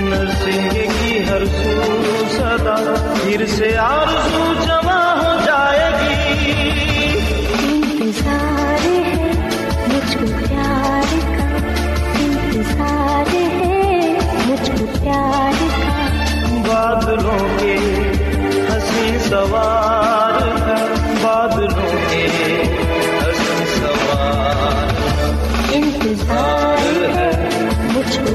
Nursing کی ہر سوز پھر سے آرزو جمع ہو جائے گی، انتظار ہے مجھ کو پیار کا، انتظار ہے مجھ کو پیار کا، بادلوں کے ہنسی سوار کا، بادلوں کے ہنسی سوار کا، انتظار ہے مجھ کو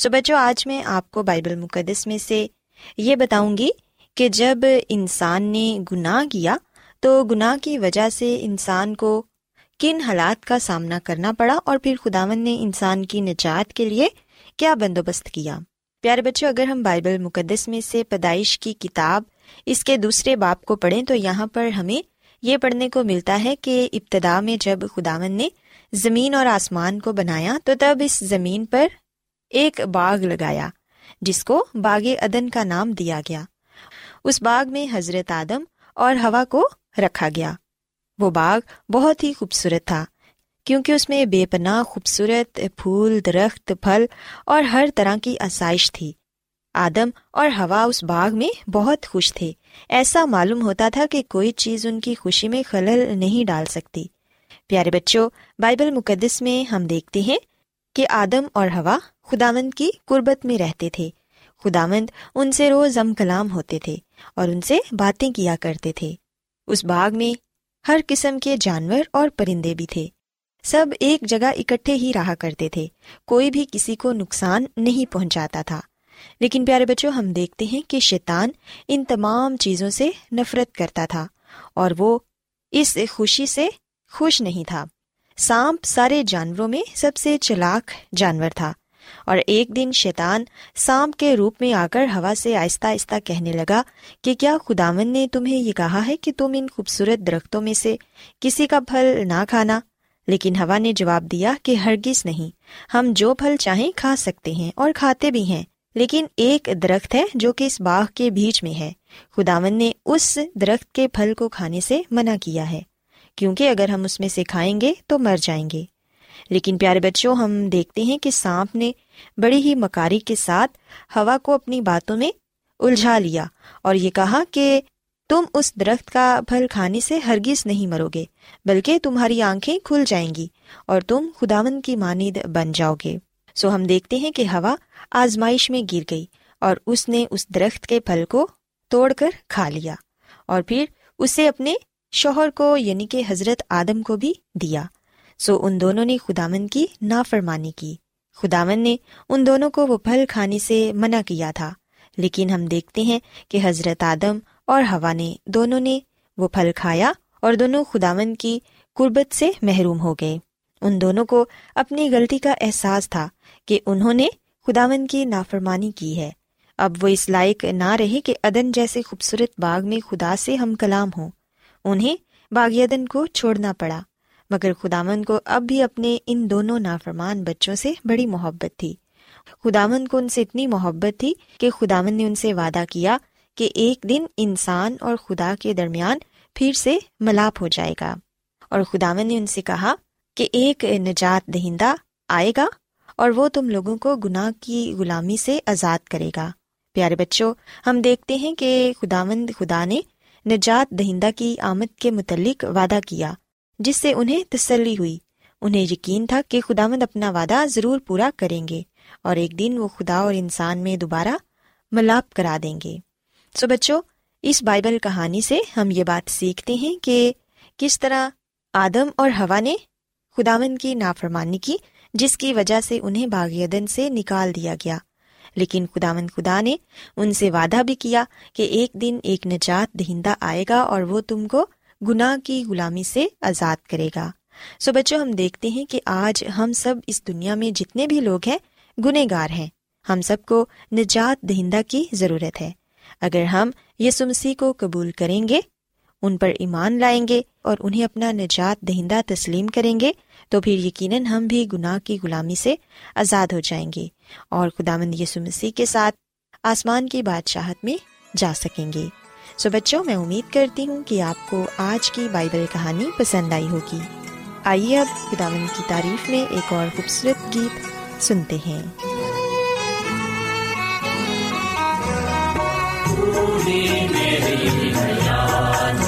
سو بچوں، آج میں آپ کو بائبل مقدس میں سے یہ بتاؤں گی کہ جب انسان نے گناہ کیا تو گناہ کی وجہ سے انسان کو کن حالات کا سامنا کرنا پڑا، اور پھر خداوند نے انسان کی نجات کے لیے کیا بندوبست کیا۔ پیارے بچوں، اگر ہم بائبل مقدس میں سے پیدائش کی کتاب اس کے دوسرے باب کو پڑھیں تو یہاں پر ہمیں یہ پڑھنے کو ملتا ہے کہ ابتدا میں جب خداوند نے زمین اور آسمان کو بنایا تو تب اس زمین پر ایک باغ لگایا جس کو باغ عدن کا نام دیا گیا۔ اس باغ میں حضرت آدم اور ہوا کو رکھا گیا۔ وہ باغ بہت ہی خوبصورت تھا کیونکہ اس میں بے پناہ خوبصورت پھول، درخت، پھل اور ہر طرح کی آسائش تھی۔ آدم اور ہوا اس باغ میں بہت خوش تھے۔ ایسا معلوم ہوتا تھا کہ کوئی چیز ان کی خوشی میں خلل نہیں ڈال سکتی۔ پیارے بچوں، بائبل مقدس میں ہم دیکھتے ہیں کہ آدم اور ہوا خداوند کی قربت میں رہتے تھے۔ خداوند ان سے روز ہم کلام ہوتے تھے اور ان سے باتیں کیا کرتے تھے۔ اس باغ میں ہر قسم کے جانور اور پرندے بھی تھے، سب ایک جگہ اکٹھے ہی رہا کرتے تھے، کوئی بھی کسی کو نقصان نہیں پہنچاتا تھا۔ لیکن پیارے بچوں، ہم دیکھتے ہیں کہ شیطان ان تمام چیزوں سے نفرت کرتا تھا اور وہ اس خوشی سے خوش نہیں تھا۔ سانپ سارے جانوروں میں سب سے چلاک جانور تھا، اور ایک دن شیطان سانپ کے روپ میں آ کر ہوا سے آہستہ آہستہ کہنے لگا کہ کیا خداوند نے تمہیں یہ کہا ہے کہ تم ان خوبصورت درختوں میں سے کسی کا پھل نہ کھانا؟ لیکن ہوا نے جواب دیا کہ ہرگز نہیں، ہم جو پھل چاہیں کھا سکتے ہیں اور کھاتے بھی ہیں، لیکن ایک درخت ہے جو کہ اس باغ کے بیچ میں ہے، خداوند نے اس درخت کے پھل کو کھانے سے منع کیا ہے، کیونکہ اگر ہم اس میں سے کھائیں گے تو مر جائیں گے۔ لیکن پیارے بچوں، ہم دیکھتے ہیں کہ سانپ نے بڑی ہی مکاری کے ساتھ ہوا کو اپنی باتوں میں الجھا لیا اور یہ کہا کہ تم اس درخت کا پھل کھانے سے ہرگز نہیں مرو گے، بلکہ تمہاری آنکھیں کھل جائیں گی اور تم خداوند کی مانند بن جاؤ گے۔ سو ہم دیکھتے ہیں کہ ہوا آزمائش میں گر گئی اور اس نے اس درخت کے پھل کو توڑ کر کھا لیا، اور پھر اسے اپنے شوہر کو یعنی کہ حضرت آدم کو بھی دیا۔ سو ان دونوں نے خداوند کی نافرمانی کی۔ خداوند نے ان دونوں کو وہ پھل کھانے سے منع کیا تھا، لیکن ہم دیکھتے ہیں کہ حضرت آدم اور ہوا نے دونوں نے وہ پھل کھایا اور دونوں خداوند کی قربت سے محروم ہو گئے۔ ان دونوں کو اپنی غلطی کا احساس تھا کہ انہوں نے خداوند کی نافرمانی کی ہے۔ اب وہ اس لائق نہ رہے کہ عدن جیسے خوبصورت باغ میں خدا سے ہم کلام ہوں، انہیں باغ عدن کو چھوڑنا پڑا۔ مگر خداوند کو اب بھی اپنے ان دونوں نافرمان بچوں سے بڑی محبت تھی۔ خداوند کو ان سے اتنی محبت تھی کہ خداوند نے ان سے وعدہ کیا کہ ایک دن انسان اور خدا کے درمیان پھر سے ملاپ ہو جائے گا، اور خداوند نے ان سے کہا کہ ایک نجات دہندہ آئے گا اور وہ تم لوگوں کو گناہ کی غلامی سے آزاد کرے گا۔ پیارے بچوں، ہم دیکھتے ہیں کہ خدا نے نجات دہندہ کی آمد کے متعلق وعدہ کیا، جس سے انہیں تسلی ہوئی۔ انہیں یقین تھا کہ خداوند اپنا وعدہ ضرور پورا کریں گے اور ایک دن وہ خدا اور انسان میں دوبارہ ملاپ کرا دیں گے۔ سو بچوں، اس بائبل کہانی سے ہم یہ بات سیکھتے ہیں کہ کس طرح آدم اور ہوا نے خداوند کی نافرمانی کی، جس کی وجہ سے انہیں باغ عدن سے نکال دیا گیا۔ لیکن خدا نے ان سے وعدہ بھی کیا کہ ایک دن ایک نجات دہندہ آئے گا اور وہ تم کو گناہ کی غلامی سے آزاد کرے گا۔ سو بچوں، ہم دیکھتے ہیں کہ آج ہم سب اس دنیا میں جتنے بھی لوگ ہیں گنہگار ہیں، ہم سب کو نجات دہندہ کی ضرورت ہے۔ اگر ہم یسوع مسیح کو قبول کریں گے، ان پر ایمان لائیں گے اور انہیں اپنا نجات دہندہ تسلیم کریں گے تو پھر یقیناً ہم بھی گناہ کی غلامی سے آزاد ہو جائیں گے اور خداوند یسوع مسیح کے ساتھ آسمان کی بادشاہت میں جا سکیں گے۔ سو بچوں، میں امید کرتی ہوں کہ آپ کو آج کی بائبل کہانی پسند آئی ہوگی۔ آئیے اب خداوند کی تعریف میں ایک اور خوبصورت گیت سنتے ہیں۔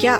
کیا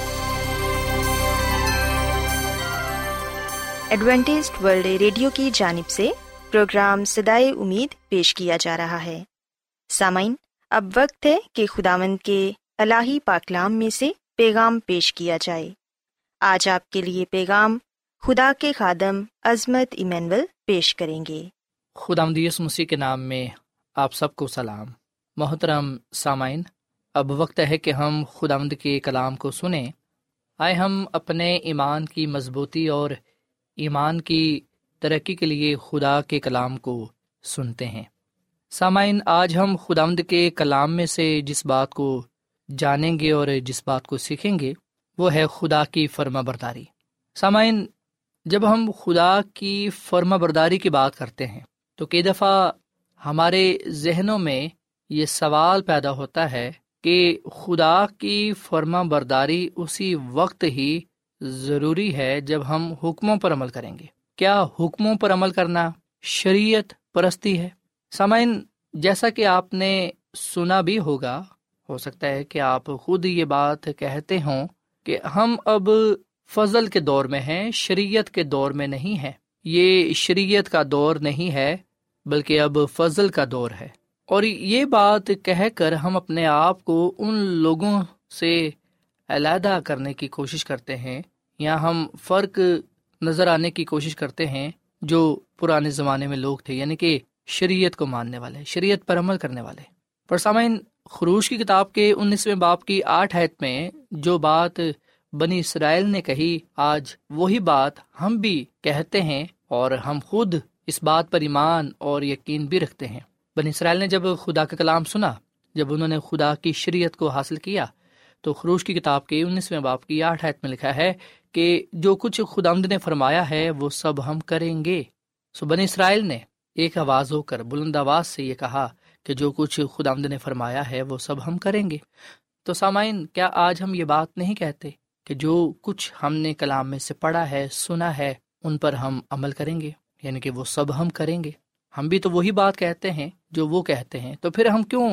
ایڈوینٹسٹ ورلڈ ریڈیو کی جانب سے پروگرام صدائے امید پیش کیا جا رہا ہے۔ سامعین، اب وقت ہے کہ خداوند کے الہی پاکلام میں سے پیغام پیش کیا جائے۔ آج آپ کے لیے پیغام خدا کے خادم عظمت ایمینول پیش کریں گے۔ خداوند یسوع مسیح کے نام میں آپ سب کو سلام۔ محترم سامعین، اب وقت ہے کہ ہم خداوند کے کلام کو سنیں۔ آئے ہم اپنے ایمان کی مضبوطی اور ایمان کی ترقی کے لیے خدا کے کلام کو سنتے ہیں۔ سامعین، آج ہم خداوند کے کلام میں سے جس بات کو جانیں گے اور جس بات کو سیکھیں گے وہ ہے خدا کی فرما برداری۔ سامعین، جب ہم خدا کی فرما برداری کی بات کرتے ہیں تو کئی دفعہ ہمارے ذہنوں میں یہ سوال پیدا ہوتا ہے کہ خدا کی فرما برداری اسی وقت ہی ضروری ہے جب ہم حکموں پر عمل کریں گے۔ کیا حکموں پر عمل کرنا شریعت پرستی ہے؟ سامعین، جیسا کہ آپ نے سنا بھی ہوگا، ہو سکتا ہے کہ آپ خود یہ بات کہتے ہوں کہ ہم اب فضل کے دور میں ہیں، شریعت کے دور میں نہیں ہیں۔ یہ شریعت کا دور نہیں ہے بلکہ اب فضل کا دور ہے، اور یہ بات کہہ کر ہم اپنے آپ کو ان لوگوں سے علیحدہ کرنے کی کوشش کرتے ہیں یا ہم فرق نظر آنے کی کوشش کرتے ہیں جو پرانے زمانے میں لوگ تھے، یعنی کہ شریعت کو ماننے والے، شریعت پر عمل کرنے والے۔ پر سامعین، خروج کی کتاب کے 19 باب کی 8 آیت میں جو بات بنی اسرائیل نے کہی، آج وہی بات ہم بھی کہتے ہیں اور ہم خود اس بات پر ایمان اور یقین بھی رکھتے ہیں۔ بنی اسرائیل نے جب خدا کا کلام سنا، جب انہوں نے خدا کی شریعت کو حاصل کیا، تو خروج کی کتاب کے 19 باب کی 8 آیت میں لکھا ہے کہ جو کچھ خداوند نے فرمایا ہے وہ سب ہم کریں گے۔ سو بنی اسرائیل نے ایک آواز ہو کر، بلند آواز سے یہ کہا کہ جو کچھ خداوند نے فرمایا ہے وہ سب ہم کریں گے۔ تو سامعین، کیا آج ہم یہ بات نہیں کہتے کہ جو کچھ ہم نے کلام میں سے پڑھا ہے، سنا ہے، ان پر ہم عمل کریں گے؟ یعنی کہ وہ سب ہم کریں گے۔ ہم بھی تو وہی بات کہتے ہیں جو وہ کہتے ہیں، تو پھر ہم کیوں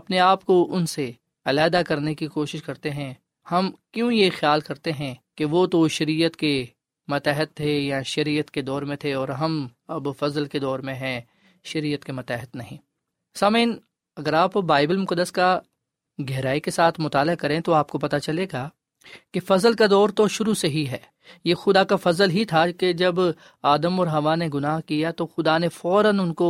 اپنے آپ کو ان سے علیحدہ کرنے کی کوشش کرتے ہیں؟ ہم کیوں یہ خیال کرتے ہیں کہ وہ تو شریعت کے متحد تھے یا شریعت کے دور میں تھے اور ہم اب فضل کے دور میں ہیں، شریعت کے متحد نہیں۔ سامعین، اگر آپ بائبل مقدس کا گہرائی کے ساتھ مطالعہ کریں تو آپ کو پتہ چلے گا کہ فضل کا دور تو شروع سے ہی ہے۔ یہ خدا کا فضل ہی تھا کہ جب آدم اور حوا نے گناہ کیا تو خدا نے فوراً ان کو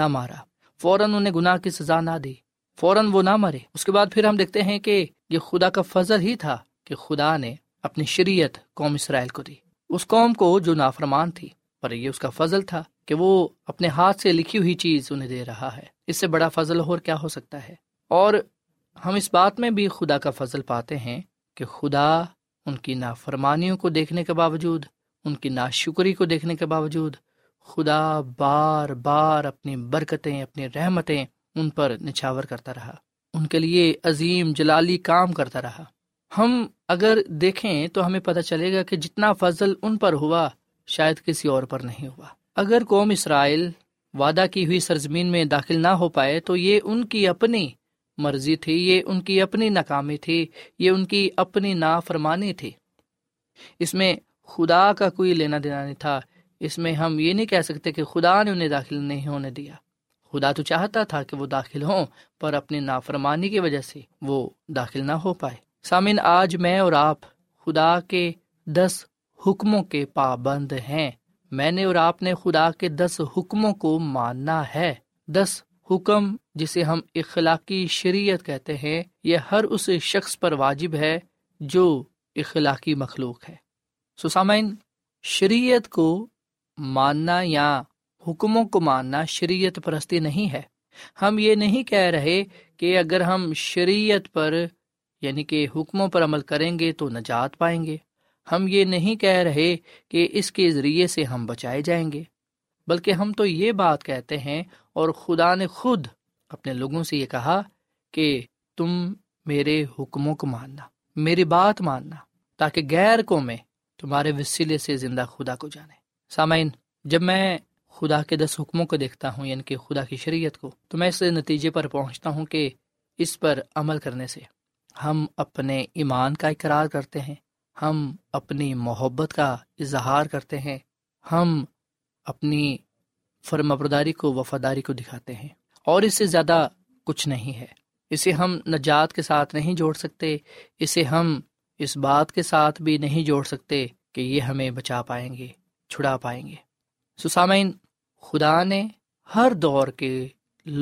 نہ مارا، فوراً انہیں گناہ کی سزا نہ دی، فوراً وہ نہ مرے۔ اس کے بعد پھر ہم دیکھتے ہیں کہ یہ خدا کا فضل ہی تھا کہ خدا نے اپنی شریعت قوم اسرائیل کو دی، اس قوم کو جو نافرمان تھی، پر یہ اس کا فضل تھا کہ وہ اپنے ہاتھ سے لکھی ہوئی چیز انہیں دے رہا ہے۔ اس سے بڑا فضل اور کیا ہو سکتا ہے؟ اور ہم اس بات میں بھی خدا کا فضل پاتے ہیں کہ خدا ان کی نافرمانیوں کو دیکھنے کے باوجود، ان کی ناشکری کو دیکھنے کے باوجود، خدا بار بار اپنی برکتیں، اپنی رحمتیں ان پر نچھاور کرتا رہا، ان کے لیے عظیم جلالی کام کرتا رہا۔ ہم اگر دیکھیں تو ہمیں پتہ چلے گا کہ جتنا فضل ان پر ہوا شاید کسی اور پر نہیں ہوا۔ اگر قوم اسرائیل وعدہ کی ہوئی سرزمین میں داخل نہ ہو پائے تو یہ ان کی اپنی مرضی تھی، یہ ان کی اپنی ناکامی تھی، یہ ان کی اپنی نافرمانی تھی۔ اس میں خدا کا کوئی لینا دینا نہیں تھا۔ اس میں ہم یہ نہیں کہہ سکتے کہ خدا نے انہیں داخل نہیں ہونے دیا۔ خدا تو چاہتا تھا کہ وہ داخل ہوں، پر اپنی نافرمانی کی وجہ سے وہ داخل نہ ہو پائے۔ سامعین، آج میں اور آپ خدا کے 10 حکموں کے پابند ہیں۔ میں نے اور آپ نے خدا کے 10 حکموں کو ماننا ہے۔ 10 حکم، جسے ہم اخلاقی شریعت کہتے ہیں، یہ ہر اس شخص پر واجب ہے جو اخلاقی مخلوق ہے۔ سو سامعین، شریعت کو ماننا یا حکموں کو ماننا شریعت پرستی نہیں ہے۔ ہم یہ نہیں کہہ رہے کہ اگر ہم شریعت پر یعنی کہ حکموں پر عمل کریں گے تو نجات پائیں گے۔ ہم یہ نہیں کہہ رہے کہ اس کے ذریعے سے ہم بچائے جائیں گے، بلکہ ہم تو یہ بات کہتے ہیں، اور خدا نے خود اپنے لوگوں سے یہ کہا کہ تم میرے حکموں کو ماننا، میری بات ماننا، تاکہ غیر قومیں تمہارے وسیلے سے زندہ خدا کو جانے۔ سامعین، جب میں خدا کے 10 حکموں کو دیکھتا ہوں، یعنی کہ خدا کی شریعت کو، تو میں اس نتیجے پر پہنچتا ہوں کہ اس پر عمل کرنے سے ہم اپنے ایمان کا اقرار کرتے ہیں، ہم اپنی محبت کا اظہار کرتے ہیں، ہم اپنی فرمانبرداری کو، وفاداری کو دکھاتے ہیں، اور اس سے زیادہ کچھ نہیں ہے۔ اسے ہم نجات کے ساتھ نہیں جوڑ سکتے، اسے ہم اس بات کے ساتھ بھی نہیں جوڑ سکتے کہ یہ ہمیں بچا پائیں گے، چھڑا پائیں گے۔ سامعین، خدا نے ہر دور کے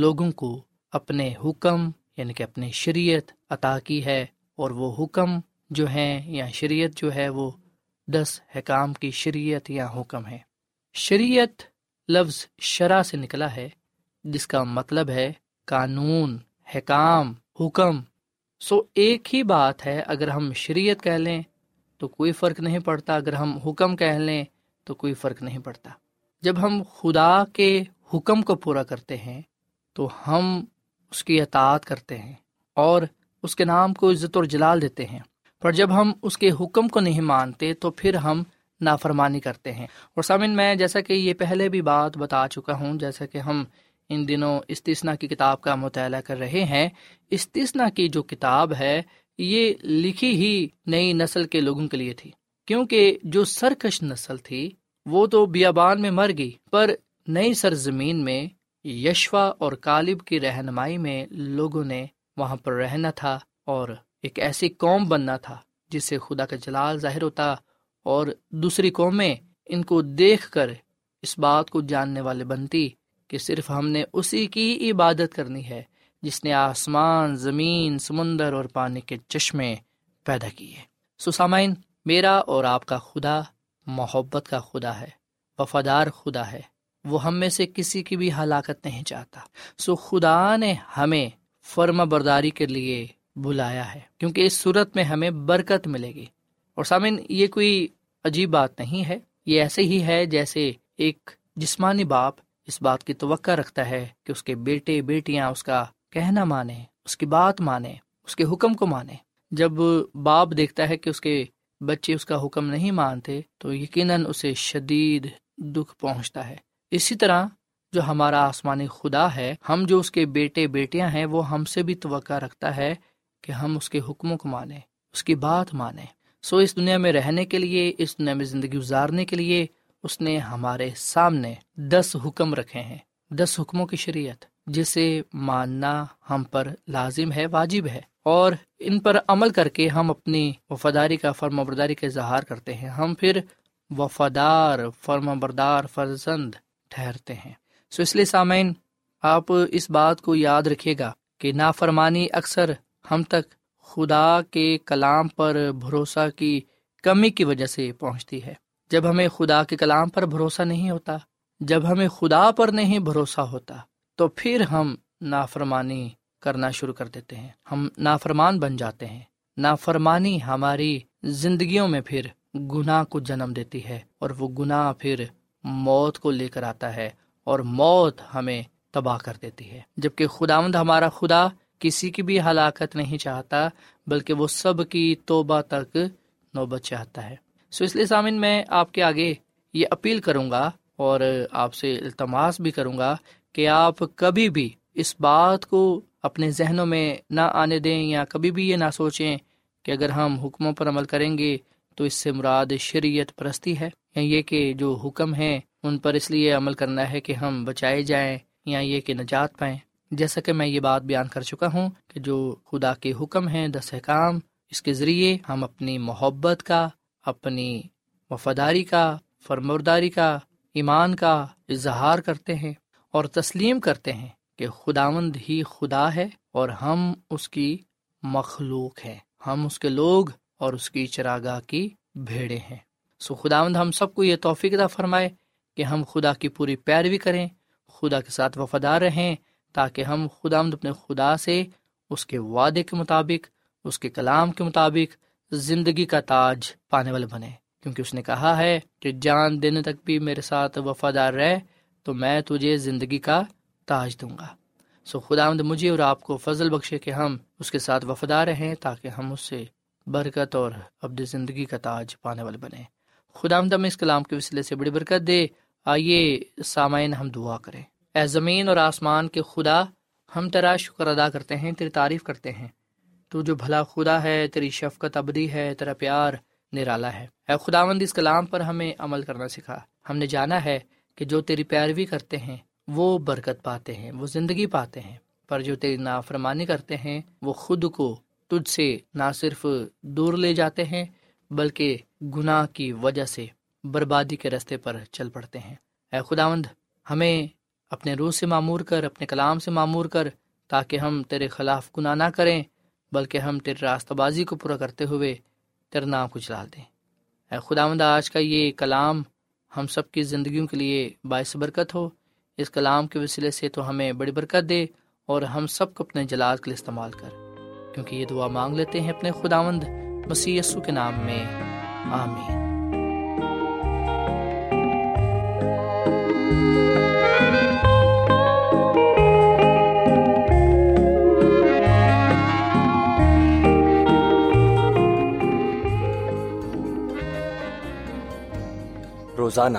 لوگوں کو اپنے حکم یعنی کہ اپنی شریعت عطا کی ہے، اور وہ حکم جو ہیں یا شریعت جو ہے وہ 10 احکام کی شریعت یا حکم ہے۔ شریعت لفظ شرع سے نکلا ہے، جس کا مطلب ہے قانون، احکام، حکم۔ سو ایک ہی بات ہے، اگر ہم شریعت کہہ لیں تو کوئی فرق نہیں پڑتا، اگر ہم حکم کہہ لیں تو کوئی فرق نہیں پڑتا۔ جب ہم خدا کے حکم کو پورا کرتے ہیں تو ہم اس کی اطاعت کرتے ہیں اور اس کے نام کو عزت اور جلال دیتے ہیں، پر جب ہم اس کے حکم کو نہیں مانتے تو پھر ہم نافرمانی کرتے ہیں۔ اور سامعین، میں جیسا کہ یہ پہلے بھی بات بتا چکا ہوں، جیسا کہ ہم ان دنوں استثنا کی کتاب کا مطالعہ کر رہے ہیں، استثنا کی جو کتاب ہے یہ لکھی ہی نئی نسل کے لوگوں کے لیے تھی، کیونکہ جو سرکش نسل تھی وہ تو بیابان میں مر گئی، پر نئی سرزمین میں یشوا اور کالب کی رہنمائی میں لوگوں نے وہاں پر رہنا تھا اور ایک ایسی قوم بننا تھا جس سے خدا کا جلال ظاہر ہوتا، اور دوسری قومیں ان کو دیکھ کر اس بات کو جاننے والے بنتی کہ صرف ہم نے اسی کی عبادت کرنی ہے جس نے آسمان، زمین، سمندر اور پانی کے چشمے پیدا کیے۔ سامعین، میرا اور آپ کا خدا محبت کا خدا ہے، وفادار خدا ہے، وہ ہم میں سے کسی کی بھی ہلاکت نہیں چاہتا۔ خدا نے ہمیں فرما برداری کے لیے بلایا ہے، کیونکہ اس صورت میں ہمیں برکت ملے گی۔ اور سامعین، یہ کوئی عجیب بات نہیں ہے، یہ ایسے ہی ہے جیسے ایک جسمانی باپ اس بات کی توقع رکھتا ہے کہ اس کے بیٹے بیٹیاں اس کا کہنا مانیں، اس کی بات مانیں، اس کے حکم کو مانیں۔ جب باپ دیکھتا ہے کہ اس کے بچے اس کا حکم نہیں مانتے تو یقیناً اسے شدید دکھ پہنچتا ہے۔ اسی طرح جو ہمارا آسمانی خدا ہے، ہم جو اس کے بیٹے بیٹیاں ہیں، وہ ہم سے بھی توقع رکھتا ہے کہ ہم اس کے حکموں کو مانیں، اس کی بات مانیں۔ اس دنیا میں رہنے کے لیے، اس دنیا میں زندگی گزارنے کے لیے اس نے ہمارے سامنے 10 حکم رکھے ہیں، 10 حکموں کی شریعت، جسے ماننا ہم پر لازم ہے، واجب ہے، اور ان پر عمل کر کے ہم اپنی وفاداری کا، فرمانبرداری کا اظہار کرتے ہیں۔ ہم پھر وفادار، فرمانبردار فرزند ٹھہرتے ہیں۔ اس لیے سامعین، آپ اس بات کو یاد رکھیے گا کہ نافرمانی اکثر ہم تک خدا کے کلام پر بھروسہ کی کمی کی وجہ سے پہنچتی ہے۔ جب ہمیں خدا کے کلام پر بھروسہ نہیں ہوتا، جب ہمیں خدا پر نہیں بھروسہ ہوتا، تو پھر ہم نافرمانی کرنا شروع کر دیتے ہیں، ہم نافرمان بن جاتے ہیں۔ نافرمانی ہماری زندگیوں میں پھر گناہ کو جنم دیتی ہے، اور وہ گناہ پھر موت کو لے کر آتا ہے، اور موت ہمیں تباہ کر دیتی ہے۔ جبکہ خداوند ہمارا خدا کسی کی بھی ہلاکت نہیں چاہتا، بلکہ وہ سب کی توبہ تک نوبت چاہتا ہے۔ اس لیے سامعین، میں آپ کے آگے یہ اپیل کروں گا اور آپ سے التماس بھی کروں گا کہ آپ کبھی بھی اس بات کو اپنے ذہنوں میں نہ آنے دیں، یا کبھی بھی یہ نہ سوچیں کہ اگر ہم حکموں پر عمل کریں گے تو اس سے مراد شریعت پرستی ہے، یا یہ کہ جو حکم ہیں ان پر اس لیے عمل کرنا ہے کہ ہم بچائے جائیں، یا یہ کہ نجات پائیں۔ جیسا کہ میں یہ بات بیان کر چکا ہوں کہ جو خدا کے حکم ہیں، 10 احکام، اس کے ذریعے ہم اپنی محبت کا، اپنی وفاداری کا، فرمانبرداری کا، ایمان کا اظہار کرتے ہیں، اور تسلیم کرتے ہیں کہ خداوند ہی خدا ہے اور ہم اس کی مخلوق ہیں، ہم اس کے لوگ اور اس کی چراگاہ کی بھیڑے ہیں۔ خداوند ہم سب کو یہ توفیق عطا فرمائے کہ ہم خدا کی پوری پیروی کریں، خدا کے ساتھ وفادار رہیں، تاکہ ہم خداوند اپنے خدا سے اس کے وعدے کے مطابق، اس کے کلام کے مطابق زندگی کا تاج پانے والے بنے، کیونکہ اس نے کہا ہے کہ جان دینے تک بھی میرے ساتھ وفادار رہ تو میں تجھے زندگی کا تاج دوں گا۔ سو خداوند مجھے اور آپ کو فضل بخشے کہ ہم اس کے ساتھ وفادار رہیں تاکہ ہم اس سے برکت اور ابد زندگی کا تاج پانے والے بنیں۔ خداوند ہمیں اس کلام کے وسیلے سے بڑی برکت دے۔ آئیے سامعین ہم دعا کریں۔ اے زمین اور آسمان کے خدا، ہم تیرا شکر ادا کرتے ہیں، تیری تعریف کرتے ہیں، تو جو بھلا خدا ہے، تیری شفقت ابدی ہے، تیرا پیار نرالا ہے۔ اے خداوند اس کلام پر ہمیں عمل کرنا سکھا۔ ہم نے جانا ہے کہ جو تیری پیروی کرتے ہیں وہ برکت پاتے ہیں، وہ زندگی پاتے ہیں، پر جو تیری نافرمانی کرتے ہیں وہ خود کو تجھ سے نہ صرف دور لے جاتے ہیں بلکہ گناہ کی وجہ سے بربادی کے راستے پر چل پڑتے ہیں۔ اے خداوند ہمیں اپنے روح سے معمور کر، اپنے کلام سے معمور کر، تاکہ ہم تیرے خلاف گناہ نہ کریں بلکہ ہم تیرے راستہ بازی کو پورا کرتے ہوئے تیرے نام کو جلال دیں۔ اے خداوند آج کا یہ کلام ہم سب کی زندگیوں کے لیے باعث برکت ہو۔ اس کلام کے وسیلے سے تو ہمیں بڑی برکت دے اور ہم سب کو اپنے جلال کے لیے استعمال کر، کیونکہ یہ دعا مانگ لیتے ہیں اپنے خداوند مسیح یسوع کے نام میں، آمین۔ روزانہ